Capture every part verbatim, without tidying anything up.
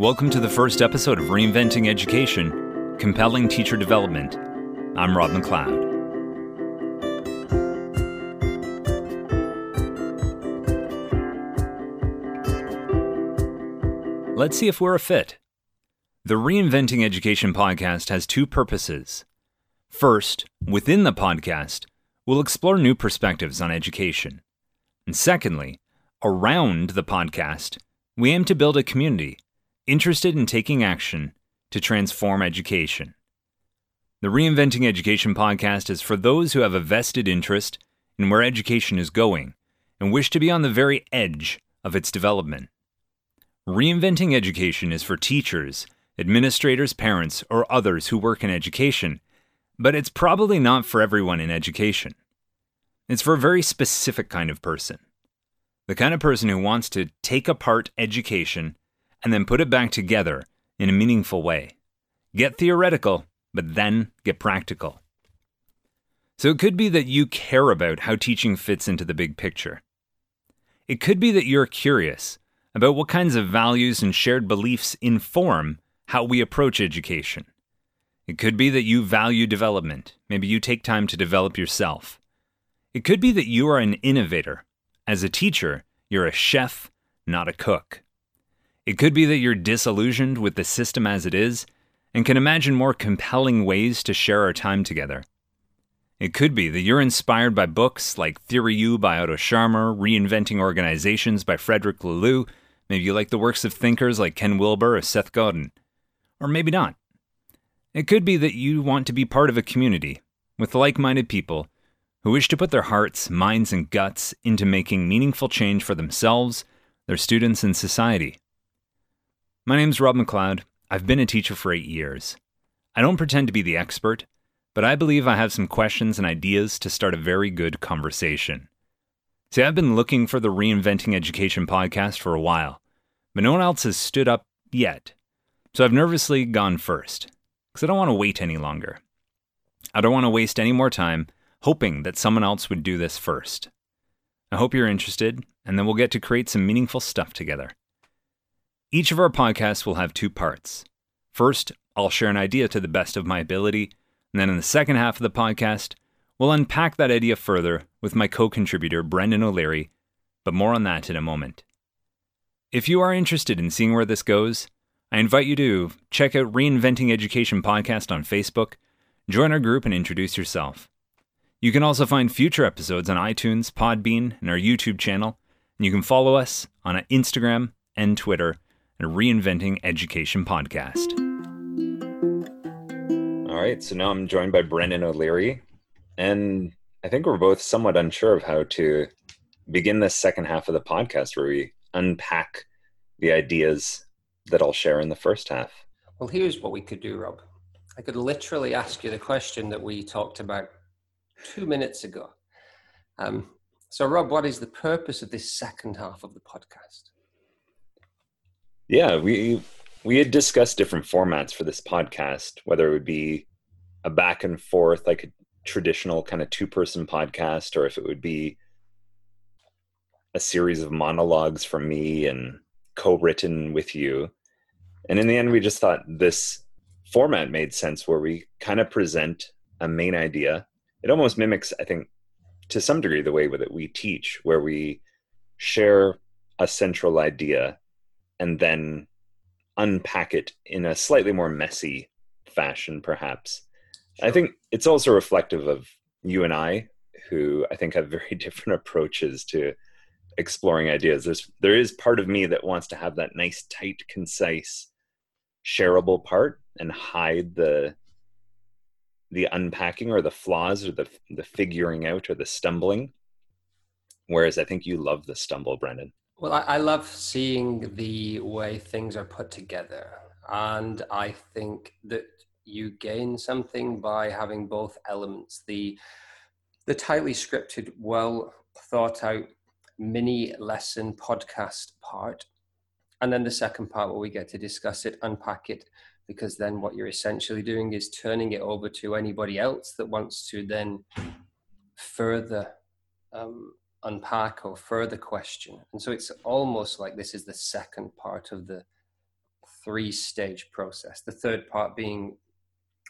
Welcome to the first episode of Reinventing Education, Compelling Teacher Development. I'm Rob McLeod. Let's see if we're a fit. The Reinventing Education podcast has two purposes. First, within the podcast, we'll explore new perspectives on education. And secondly, around the podcast, we aim to build a community interested in taking action to transform education. The Reinventing Education podcast is for those who have a vested interest in where education is going and wish to be on the very edge of its development. Reinventing Education is for teachers, administrators, parents, or others who work in education, but it's probably not for everyone in education. It's for a very specific kind of person, the kind of person who wants to take apart education and then put it back together in a meaningful way. Get theoretical, but then get practical. So it could be that you care about how teaching fits into the big picture. It could be that you're curious about what kinds of values and shared beliefs inform how we approach education. It could be that you value development. Maybe you take time to develop yourself. It could be that you are an innovator. As a teacher, you're a chef, not a cook. It could be that you're disillusioned with the system as it is and can imagine more compelling ways to share our time together. It could be that you're inspired by books like Theory U by Otto Scharmer, Reinventing Organizations by Frederick Laloux. Maybe you like the works of thinkers like Ken Wilber or Seth Godin. Or maybe not. It could be that you want to be part of a community with like-minded people who wish to put their hearts, minds, and guts into making meaningful change for themselves, their students, and society. My name's Rob McLeod. I've been a teacher for eight years. I don't pretend to be the expert, but I believe I have some questions and ideas to start a very good conversation. See, I've been looking for the Reinventing Education podcast for a while, but no one else has stood up yet. So I've nervously gone first, because I don't want to wait any longer. I don't want to waste any more time hoping that someone else would do this first. I hope you're interested, and then we'll get to create some meaningful stuff together. Each of our podcasts will have two parts. First, I'll share an idea to the best of my ability, and then in the second half of the podcast, we'll unpack that idea further with my co-contributor, Brendan O'Leary, but more on that in a moment. If you are interested in seeing where this goes, I invite you to check out Reinventing Education Podcast on Facebook, join our group, and introduce yourself. You can also find future episodes on iTunes, Podbean, and our YouTube channel, and you can follow us on Instagram and Twitter, and Reinventing Education podcast. All right, so now I'm joined by Brendan O'Leary, and I think we're both somewhat unsure of how to begin this second half of the podcast where we unpack the ideas that I'll share in the first half. Well, here's what we could do, Rob. I could literally ask you the question that we talked about two minutes ago. Um, so, Rob, what is the purpose of this second half of the podcast? Yeah, we we had discussed different formats for this podcast, whether it would be a back and forth, like a traditional kind of two-person podcast, or if it would be a series of monologues from me and co-written with you. And in the end, we just thought this format made sense where we kind of present a main idea. It almost mimics, I think, to some degree, the way that we teach, where we share a central idea and then unpack it in a slightly more messy fashion, perhaps. Sure. I think it's also reflective of you and I, who I think have very different approaches to exploring ideas. There's, there is part of me that wants to have that nice, tight, concise, shareable part and hide the the unpacking or the flaws or the the figuring out or the stumbling. Whereas I think you love the stumble, Brendan. Well, I, I love seeing the way things are put together, and I think that you gain something by having both elements, the the tightly scripted, well thought out mini lesson podcast part, and then the second part where we get to discuss it, unpack it, because then what you're essentially doing is turning it over to anybody else that wants to then further um unpack or further question. And so it's almost like this is the second part of the three-stage process. The third part being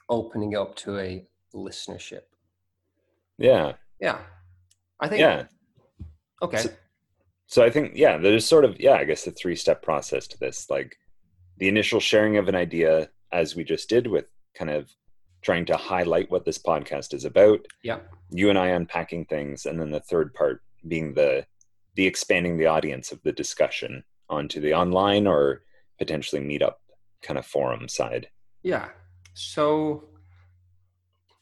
opening up to a listenership. Yeah. Yeah. I think. Yeah. Okay. So, so I think, yeah, there's sort of, yeah, I guess a three-step process to this, like the initial sharing of an idea, as we just did with kind of trying to highlight what this podcast is about. Yeah. You and I unpacking things. And then the third part being the, the expanding the audience of the discussion onto the online or potentially meetup kind of forum side. Yeah. So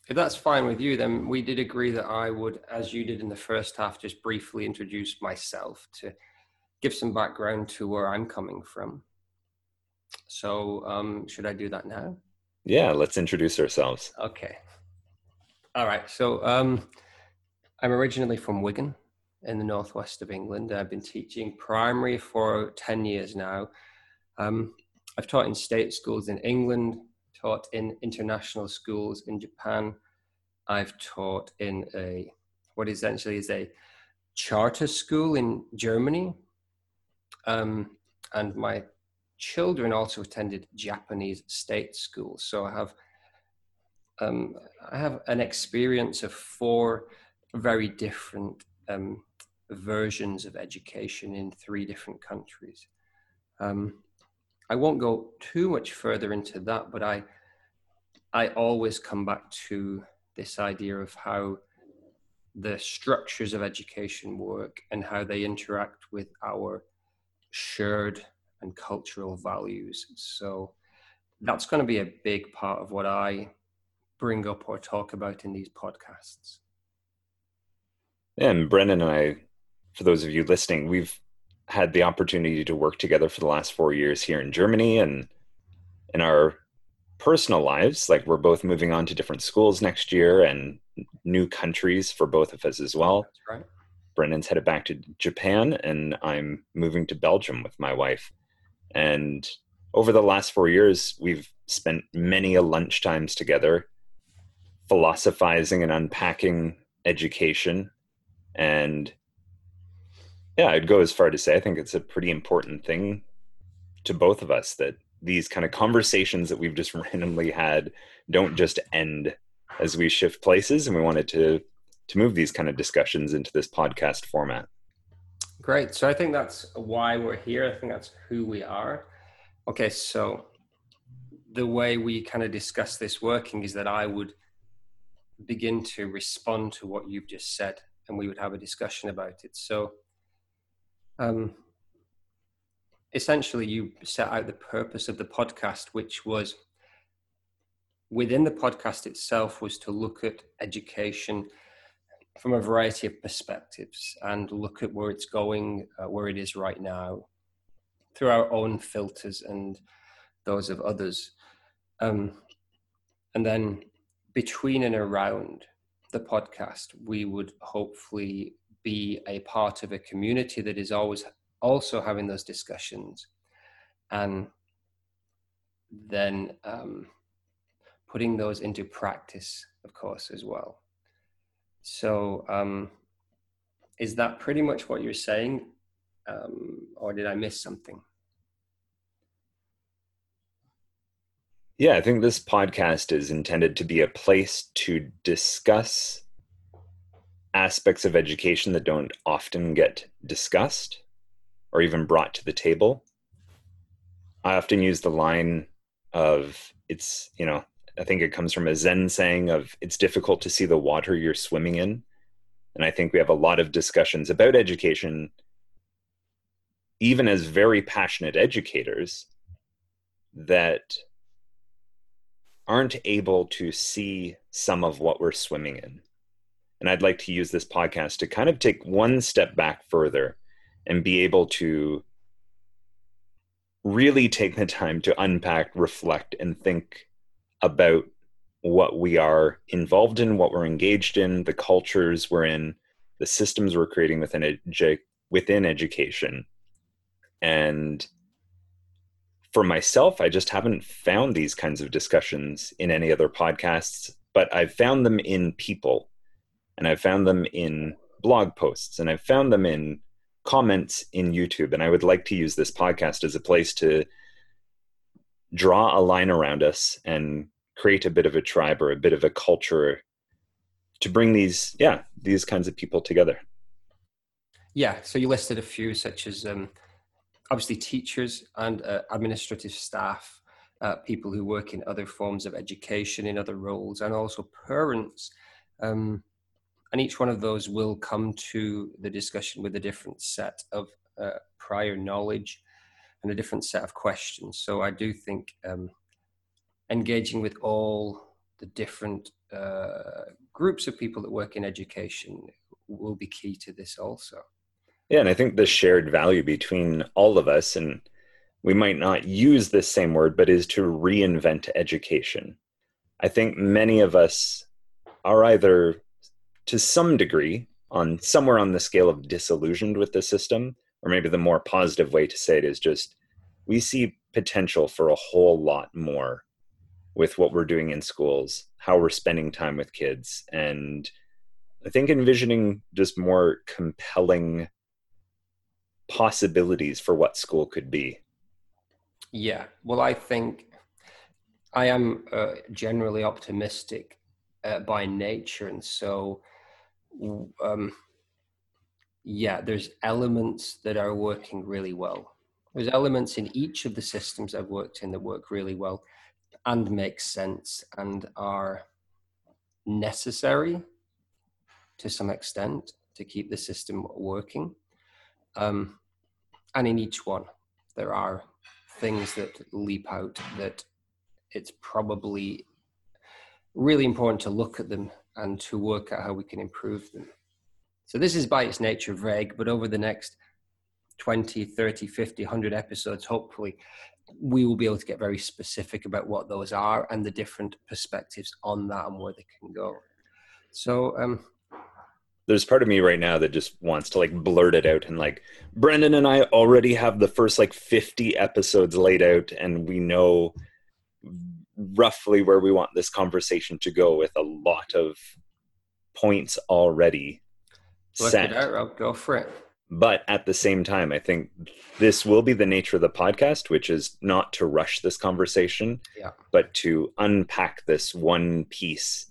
if that's fine with you, then we did agree that I would, as you did in the first half, just briefly introduce myself to give some background to where I'm coming from. So um, should I do that now? Yeah, let's introduce ourselves. Okay. All right. So um, I'm originally from Wigan in the northwest of England. I've been teaching primary for ten years now. Um, I've taught in state schools in England, taught in international schools in Japan. I've taught in a, what essentially is a charter school in Germany. Um, and my children also attended Japanese state schools. So I have, um, I have an experience of four very different um, versions of education in three different countries. Um, I won't go too much further into that, but I I always come back to this idea of how the structures of education work and how they interact with our shared and cultural values. So that's going to be a big part of what I bring up or talk about in these podcasts. And Brendan and I, for those of you listening, we've had the opportunity to work together for the last four years here in Germany, and in our personal lives, like we're both moving on to different schools next year and new countries for both of us as well. That's right. Brendan's headed back to Japan and I'm moving to Belgium with my wife. And over the last four years, we've spent many a lunchtimes together philosophizing and unpacking education. And yeah, I'd go as far to say, I think it's a pretty important thing to both of us that these kind of conversations that we've just randomly had don't just end as we shift places. And we wanted to, to move these kind of discussions into this podcast format. Great. So I think that's why we're here. I think that's who we are. Okay. So the way we kind of discuss this working is that I would begin to respond to what you've just said and we would have a discussion about it. So Um, essentially you set out the purpose of the podcast, which was within the podcast itself was to look at education from a variety of perspectives and look at where it's going, uh, where it is right now through our own filters and those of others. Um, and then between and around the podcast, we would hopefully be a part of a community that is always also having those discussions and then um, putting those into practice, of course, as well. So um, is that pretty much what you're saying? Um, or did I miss something? Yeah, I think this podcast is intended to be a place to discuss aspects of education that don't often get discussed or even brought to the table. I often use the line of it's, you know, I think it comes from a Zen saying of it's difficult to see the water you're swimming in. And I think we have a lot of discussions about education, even as very passionate educators, that aren't able to see some of what we're swimming in. And I'd like to use this podcast to kind of take one step back further and be able to really take the time to unpack, reflect, and think about what we are involved in, what we're engaged in, the cultures we're in, the systems we're creating within edu- within education. And for myself, I just haven't found these kinds of discussions in any other podcasts, but I've found them in people. And I've found them in blog posts, and I've found them in comments in YouTube. And I would like to use this podcast as a place to draw a line around us and create a bit of a tribe or a bit of a culture to bring these, yeah, these kinds of people together. Yeah. So you listed a few, such as um, obviously teachers and uh, administrative staff, uh, people who work in other forms of education, in other roles, and also parents. Um, and each one of those will come to the discussion with a different set of uh, prior knowledge and a different set of questions. So I do think um, engaging with all the different uh, groups of people that work in education will be key to this also. Yeah, and I think the shared value between all of us, and we might not use this same word, but is to reinvent education. I think many of us are either to some degree on somewhere on the scale of disillusioned with the system, or maybe the more positive way to say it is just, we see potential for a whole lot more with what we're doing in schools, how we're spending time with kids. And I think envisioning just more compelling possibilities for what school could be. Yeah, well, I think I am uh, generally optimistic uh, by nature. And so, um, yeah, there's elements that are working really well. There's elements in each of the systems I've worked in that work really well and make sense and are necessary to some extent to keep the system working. Um, and in each one, there are things that leap out that it's probably really important to look at them and to work out how we can improve them. So this is by its nature vague, but over the next twenty, thirty, fifty, one hundred episodes, hopefully, we will be able to get very specific about what those are and the different perspectives on that and where they can go. So, um, there's part of me right now that just wants to like blurt it out and like, Brendan and I already have the first like fifty episodes laid out and we know roughly where we want this conversation to go with a lot of points already Look set. It out, Rob. Go for it. But at the same time, I think this will be the nature of the podcast, which is not to rush this conversation, yeah. but to unpack this one piece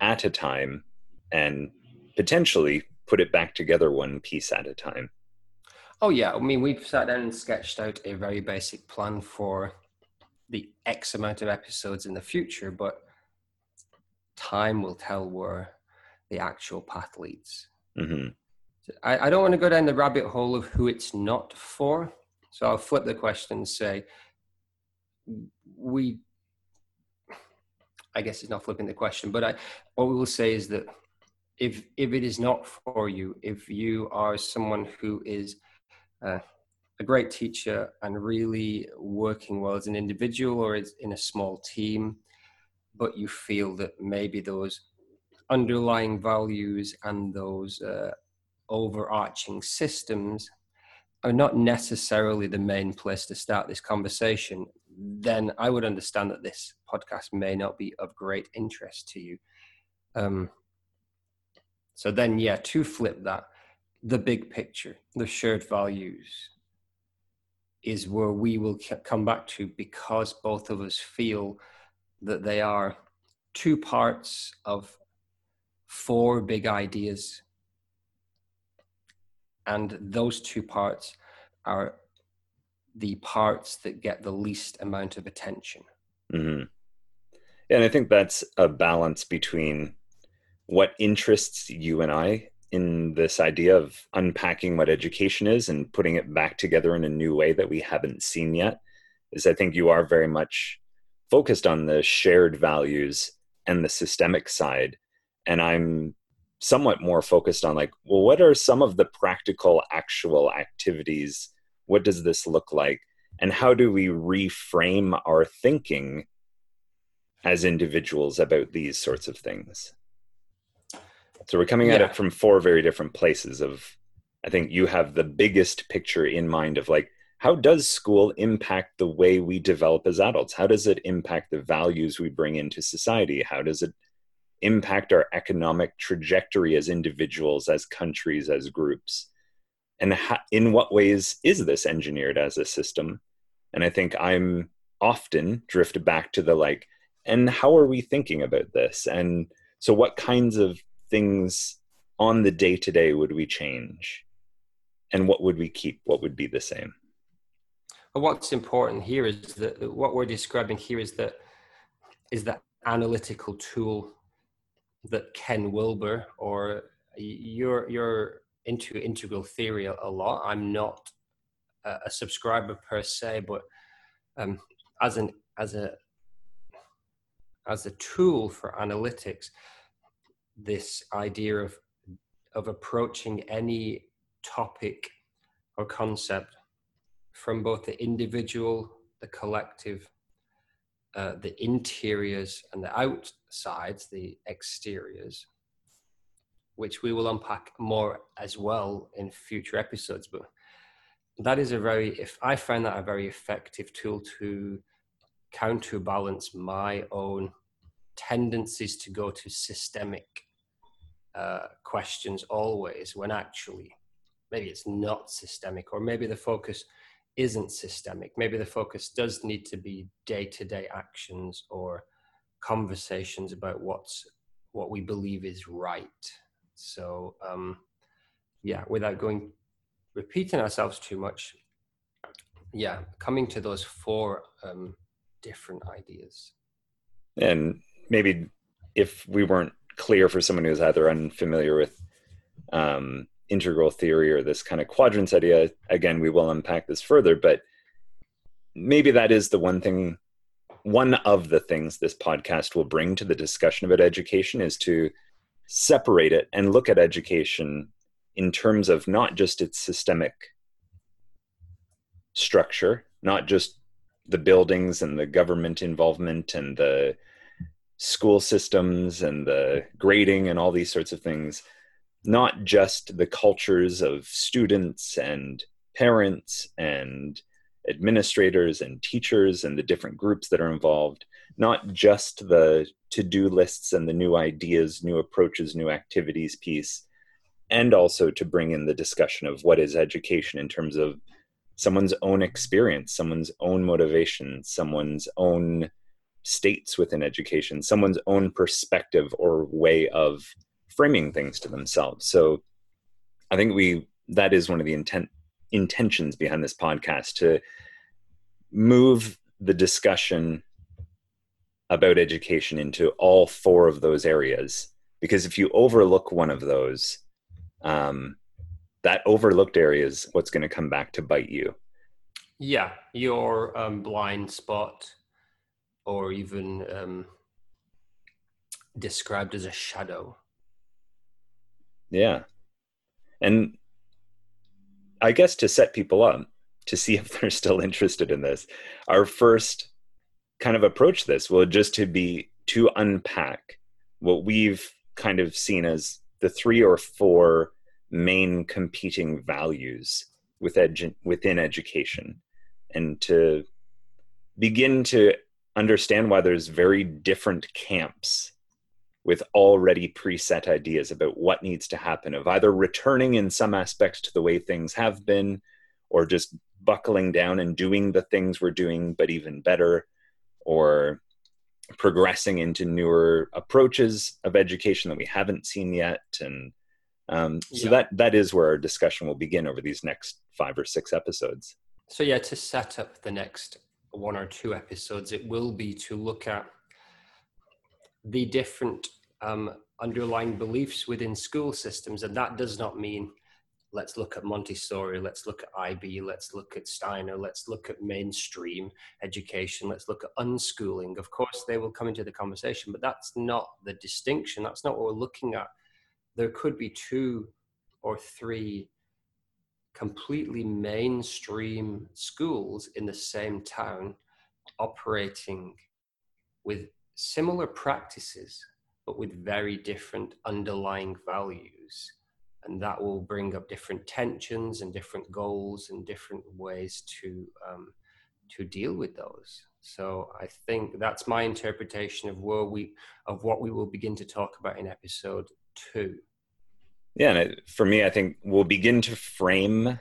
at a time and potentially put it back together one piece at a time. Oh yeah, I mean, we've sat down and sketched out a very basic plan for the X amount of episodes in the future, but time will tell where the actual path leads. Mm-hmm. So I, I don't want to go down the rabbit hole of who it's not for. So I'll flip the question and say, we, I guess it's not flipping the question, but I, what we will say is that If if it is not for you, if you are someone who is uh, a great teacher and really working well as an individual or is in a small team, but you feel that maybe those underlying values and those uh, overarching systems are not necessarily the main place to start this conversation, then I would understand that this podcast may not be of great interest to you. Um, So then, yeah, to flip that, the big picture, the shared values is where we will come back to because both of us feel that they are two parts of four big ideas. And those two parts are the parts that get the least amount of attention. Mm-hmm. And I think that's a balance between what interests you and I in this idea of unpacking what education is and putting it back together in a new way that we haven't seen yet, is I think you are very much focused on the shared values and the systemic side. And I'm somewhat more focused on like, well, what are some of the practical, actual activities? What does this look like? And how do we reframe our thinking as individuals about these sorts of things? So we're coming at yeah. it from four very different places of, I think you have the biggest picture in mind of like, how does school impact the way we develop as adults? How does it impact the values we bring into society? How does it impact our economic trajectory as individuals, as countries, as groups? And how, in what ways is this engineered as a system? And I think I'm often drift back to the like, and how are we thinking about this? And so what kinds of things on the day-to-day would we change? And what would we keep? What would be the same? And what's important here is that what we're describing here is that is that analytical tool that Ken Wilber, or you're you're into integral theory a lot. I'm not a subscriber per se, but um, as an as a as a tool for analytics, this idea of of approaching any topic or concept from both the individual, the collective, uh, the interiors and the outsides, the exteriors, which we will unpack more as well in future episodes. But that is a very, if I find that a very effective tool to counterbalance my own tendencies to go to systemic uh, questions always, when actually maybe it's not systemic, or maybe the focus isn't systemic. Maybe the focus does need to be day-to-day actions or conversations about what's what we believe is right. So um, yeah, without going repeating ourselves too much, yeah, coming to those four um, different ideas. And maybe if we weren't clear for someone who's either unfamiliar with um, integral theory or this kind of quadrants idea, again, we will unpack this further, but maybe that is the one thing, one of the things this podcast will bring to the discussion about education, is to separate it and look at education in terms of not just its systemic structure, not just the buildings and the government involvement and the school systems and the grading and all these sorts of things, not just the cultures of students and parents and administrators and teachers and the different groups that are involved, not just the to-do lists and the new ideas, new approaches, new activities piece, and also to bring in the discussion of what is education in terms of someone's own experience, someone's own motivation, someone's own states within education, someone's own perspective or way of framing things to themselves. So I think we that is one of the intent intentions behind this podcast, to move the discussion about education into all four of those areas. Because if you overlook one of those, um, that overlooked area is what's going to come back to bite you. Yeah, your um, blind spot, or even um, described as a shadow. Yeah. And I guess to set people up, to see if they're still interested in this, our first kind of approach to this will just to be to unpack what we've kind of seen as the three or four main competing values with edu- within education, and to begin to understand why there's very different camps with already preset ideas about what needs to happen, of either returning in some aspects to the way things have been, or just buckling down and doing the things we're doing, but even better, or progressing into newer approaches of education that we haven't seen yet. And um, so yeah. that that is where our discussion will begin over these next five or six episodes. So yeah, to set up the next one or two episodes, it will be to look at the different um, underlying beliefs within school systems. And that does not mean let's look at Montessori, let's look at I B, let's look at Steiner, let's look at mainstream education, let's look at unschooling. Of course, they will come into the conversation, but that's not the distinction. That's not what we're looking at. There could be two or three completely mainstream schools in the same town operating with similar practices, but with very different underlying values. And that will bring up different tensions and different goals and different ways to um, to deal with those. So I think that's my interpretation of where we of what we will begin to talk about in episode two. Yeah, and it, for me, I think we'll begin to frame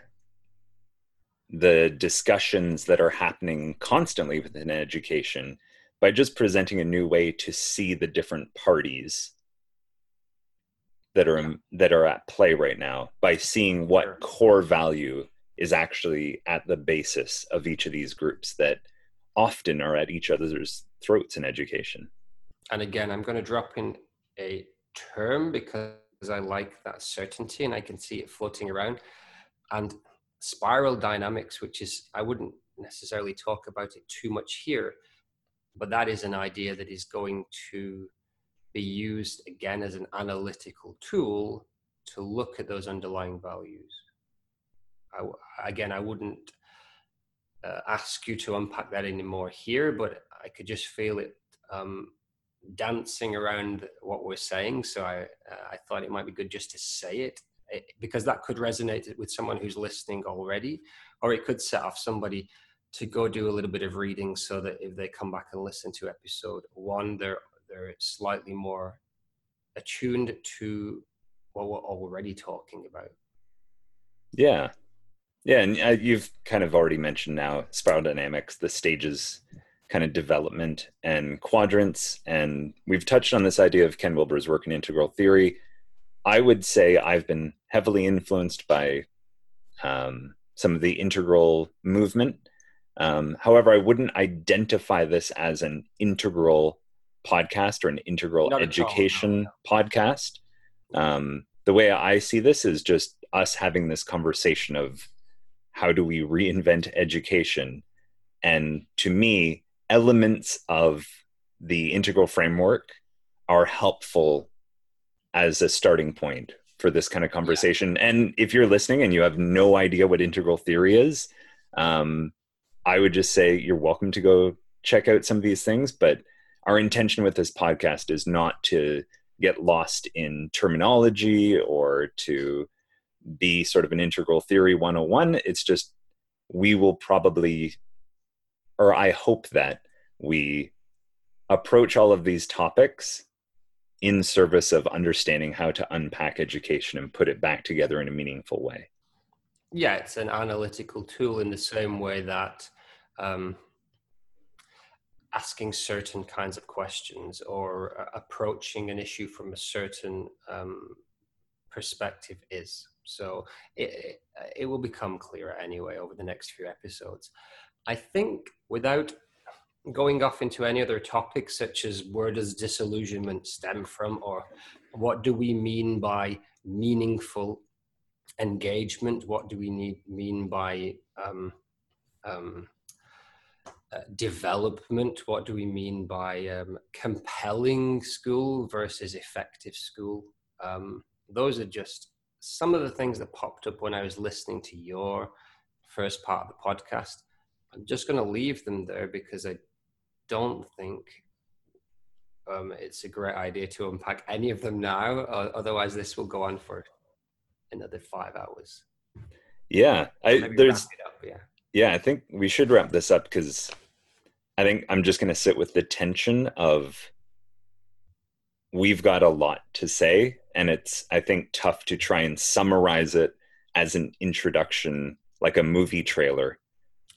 the discussions that are happening constantly within education by just presenting a new way to see the different parties that are, yeah. that are at play right now, by seeing what sure. core value is actually at the basis of each of these groups that often are at each other's throats in education. And again, I'm going to drop in a term because I like that certainty and I can see it floating around. And spiral dynamics, which is, I wouldn't necessarily talk about it too much here, but that is an idea that is going to be used again as an analytical tool to look at those underlying values. I, again, I wouldn't uh, ask you to unpack that anymore here, but I could just feel it um, dancing around what we're saying. So I, uh, I thought it might be good just to say it, it, because that could resonate with someone who's listening already, or it could set off somebody to go do a little bit of reading so that if they come back and listen to episode one, they're, they're slightly more attuned to what we're already talking about. Yeah. Yeah, and you've kind of already mentioned now spiral dynamics, the stages, kind of development and quadrants, and we've touched on this idea of Ken Wilber's work in integral theory. I would say I've been heavily influenced by um, some of the integral movement. Um, however, I wouldn't identify this as an integral podcast or an integral Not education podcast. Um, the way I see this is just us having this conversation of how do we reinvent education? And to me, elements of the integral framework are helpful as a starting point for this kind of conversation. Yeah. And if you're listening and you have no idea what integral theory is, um, I would just say you're welcome to go check out some of these things. But our intention with this podcast is not to get lost in terminology or to be sort of an integral theory one oh one. It's just, we will probably, or I hope that we approach all of these topics in service of understanding how to unpack education and put it back together in a meaningful way. Yeah, it's an analytical tool in the same way that um, asking certain kinds of questions or uh, approaching an issue from a certain um, perspective is. So it, it will become clearer anyway over the next few episodes. I think without going off into any other topics, such as where does disillusionment stem from, or what do we mean by meaningful engagement? What do we need, mean by um, um, uh, development? What do we mean by um, compelling school versus effective school? Um, those are just some of the things that popped up when I was listening to your first part of the podcast. I'm just going to leave them there because I don't think um, it's a great idea to unpack any of them now. Uh, otherwise, this will go on for another five hours. Yeah, I, there's. Up, yeah. yeah, I think we should wrap this up because I think I'm just going to sit with the tension of we've got a lot to say. And it's, I think, tough to try and summarize it as an introduction, like a movie trailer.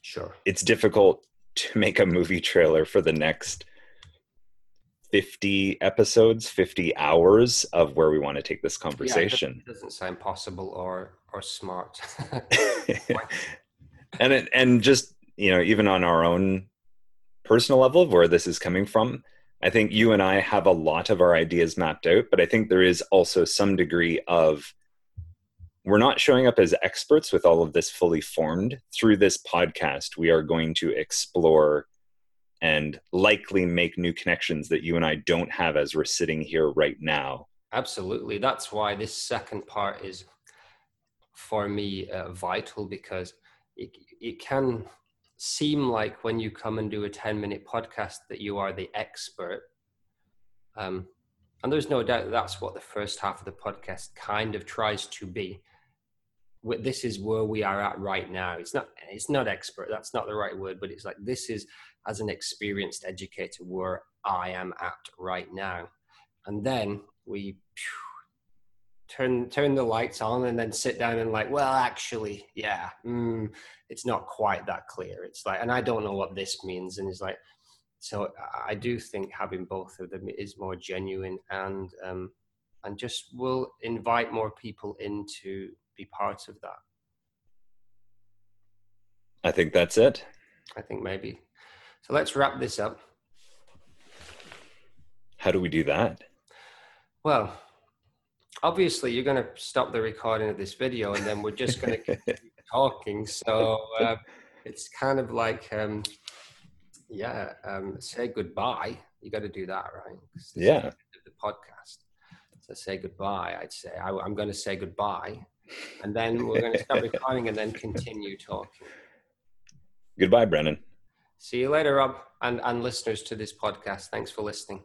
Sure. It's difficult to make a movie trailer for the next fifty episodes, fifty hours of where we want to take this conversation. Yeah, it doesn't sound possible or or smart. and it, and just, you know, even on our own personal level of where this is coming from, I think you and I have a lot of our ideas mapped out, but I think there is also some degree of, we're not showing up as experts with all of this fully formed. Through this podcast, we are going to explore and likely make new connections that you and I don't have as we're sitting here right now. Absolutely. That's why this second part is, for me, uh, vital, because it, it can seem like when you come and do a ten minute podcast that you are the expert. Um, and there's no doubt that that's what the first half of the podcast kind of tries to be. This is where we are at right now. It's not, it's not expert. That's not the right word, but it's like, this is, as an experienced educator, where I am at right now. And then we turn turn the lights on and then sit down and like, well, actually, yeah, mm, it's not quite that clear. It's like, and I don't know what this means. And it's like, so I do think having both of them is more genuine, and um, and just will invite more people in to be part of that. I think that's it. I think maybe. So let's wrap this up. How do we do that? Well, obviously you're going to stop the recording of this video and then we're just going to keep talking. So uh, it's kind of like, um, yeah, um, say goodbye. You got to do that, right? Yeah. The, the podcast. So say goodbye, I'd say. I, I'm going to say goodbye. And then we're going to stop recording and then continue talking. Goodbye, Brendan. See you later, Rob, and, and listeners to this podcast. Thanks for listening.